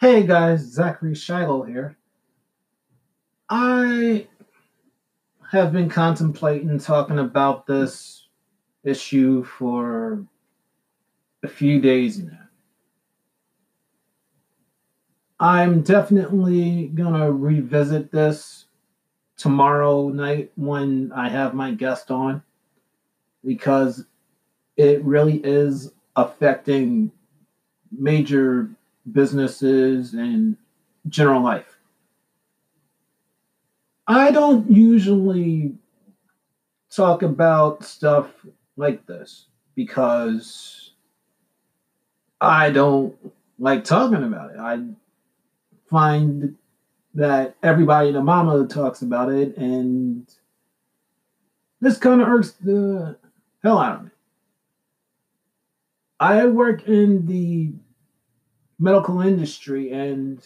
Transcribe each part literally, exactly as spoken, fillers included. Hey guys, Zachary Shiloh here. I have been contemplating talking about this issue for a few days now. I'm definitely going to revisit this tomorrow night when I have my guest on, because it really is affecting major businesses and general life. I don't usually talk about stuff like this because I don't like talking about it. I find that everybody and their mama talks about it, and this kind of irks the hell out of me. I work in the medical industry, and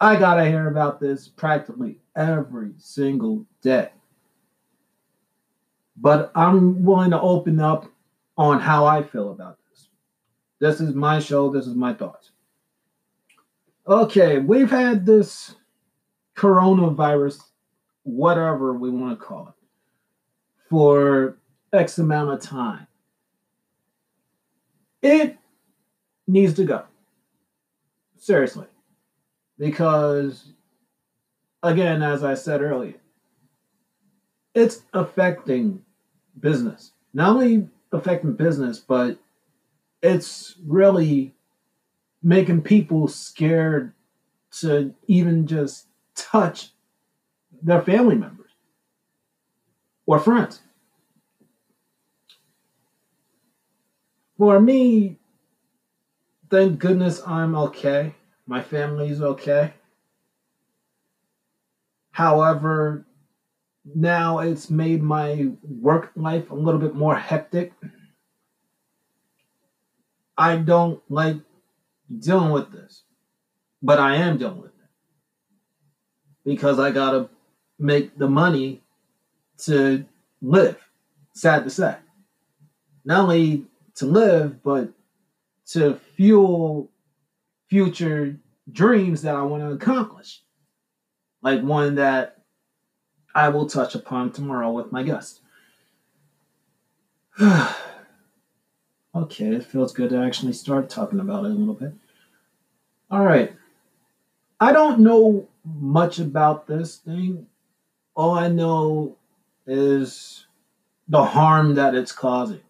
I gotta hear about this practically every single day. But I'm willing to open up on how I feel about this. This is my show. This is my thoughts. Okay, we've had this coronavirus, whatever we want to call it, for X amount of time. It needs to go. Seriously, because, again, as I said earlier, it's affecting business. Not only affecting business, but it's really making people scared to even just touch their family members or friends. For me, thank goodness I'm okay. My family's okay. However, now it's made my work life a little bit more hectic. I don't like dealing with this, but I am dealing with it because I gotta make the money to live, sad to say. Not only to live, but to fuel future dreams that I want to accomplish, like one that I will touch upon tomorrow with my guest. Okay, it feels good to actually start talking about it a little bit. All right. I don't know much about this thing. All I know is the harm that it's causing.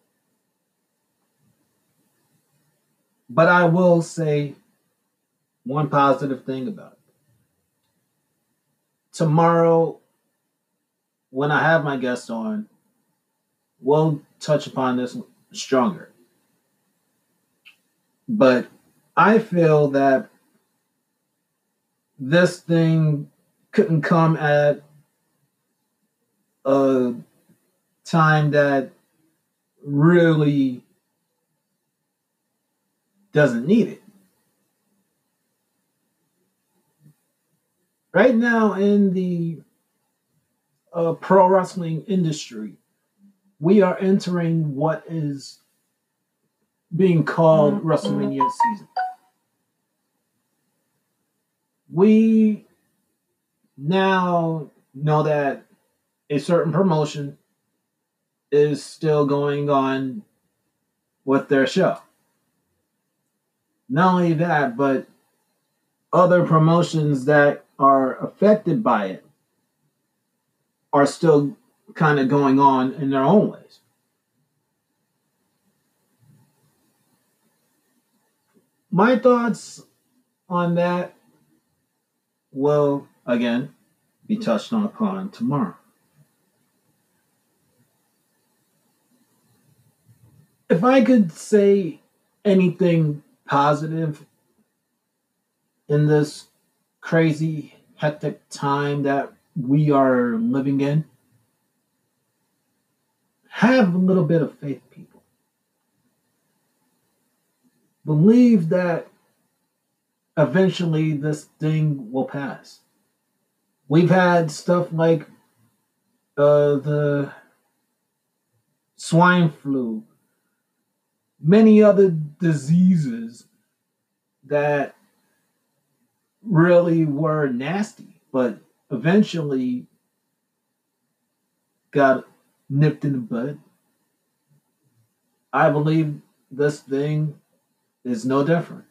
But I will say one positive thing about it. Tomorrow, when I have my guest on, we'll touch upon this stronger. But I feel that this thing couldn't come at a time that really doesn't need it. Right now in the uh, pro wrestling industry, we are entering what is being called WrestleMania season. We now know that a certain promotion is still going on with their show. Not only that, but other promotions that are affected by it are still kind of going on in their own ways. My thoughts on that will, again, be touched on upon tomorrow. If I could say anything positive in this crazy, hectic time that we are living in, have a little bit of faith, people. Believe that eventually this thing will pass. We've had stuff like uh, the swine flu, many other diseases that really were nasty, but eventually got nipped in the bud. I believe this thing is no different.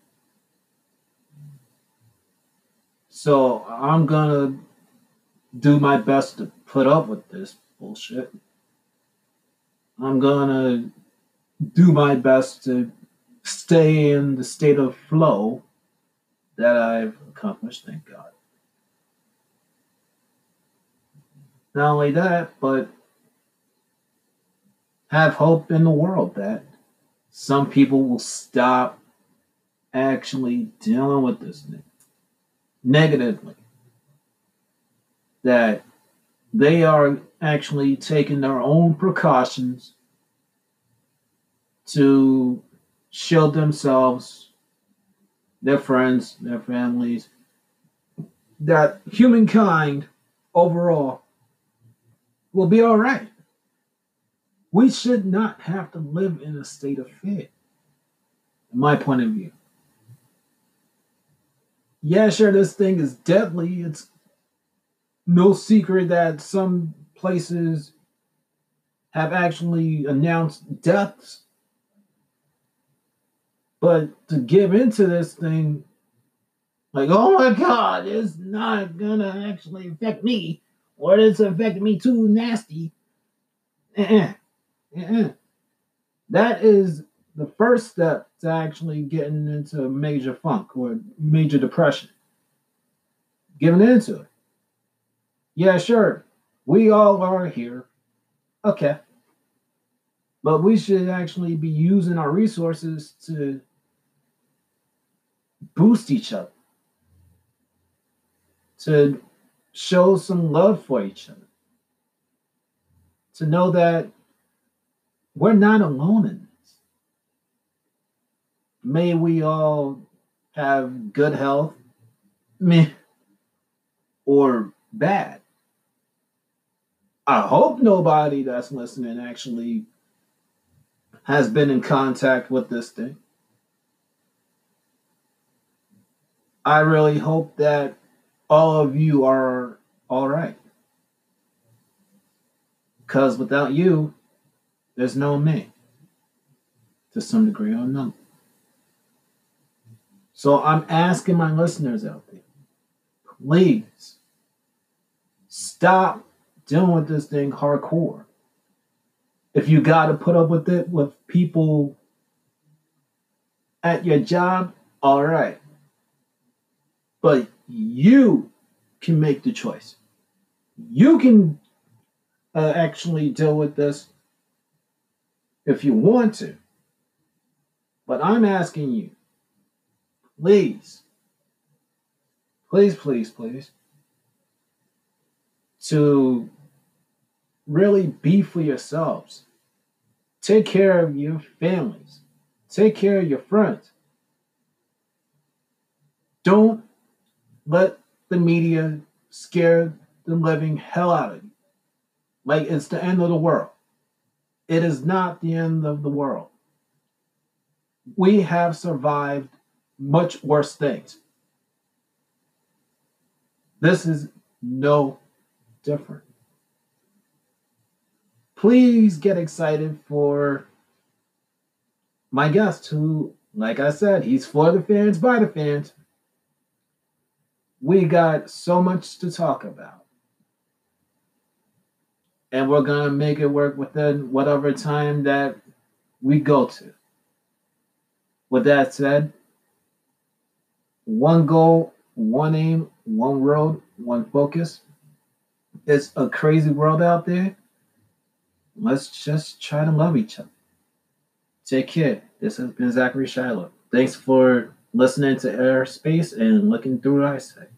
So I'm gonna do my best to put up with this bullshit. I'm gonna do my best to stay in the state of flow that I've accomplished, thank God. Not only that, but have hope in the world that some people will stop actually dealing with this neg- negatively. That they are actually taking their own precautions to shield themselves, their friends, their families, that humankind overall will be all right. We should not have to live in a state of fear, in my point of view. Yeah, sure, this thing is deadly. It's no secret that some places have actually announced deaths. But to give into this thing, like, oh my God, it's not gonna actually affect me, or it's affecting me too nasty. Uh-uh. Uh-uh. That is the first step to actually getting into major funk or major depression. Giving into it. Yeah, sure, we all are here. Okay. But we should actually be using our resources to boost each other, to show some love for each other, to know that we're not alone in this. May we all have good health, meh, or bad. I hope nobody that's listening actually has been in contact with this thing. I really hope that all of you are all right. Because without you, there's no me, to some degree or another. So I'm asking my listeners out there, please stop dealing with this thing hardcore. If you got to put up with it with people at your job, all right. But you can make the choice. You can uh, actually deal with this if you want to. But I'm asking you, please, please, please, please, to really be for yourselves. Take care of your families. Take care of your friends. Don't let the media scare the living hell out of you. Like it's the end of the world. It is not the end of the world. We have survived much worse things. This is no different. Please get excited for my guest who, like I said, he's for the fans, by the fans. We got so much to talk about. And we're going to make it work within whatever time that we go to. With that said, one goal, one aim, one road, one focus. It's a crazy world out there. Let's just try to love each other. Take care. This has been Zachary Shiloh. Thanks for listening to Airspace and looking through eyesight.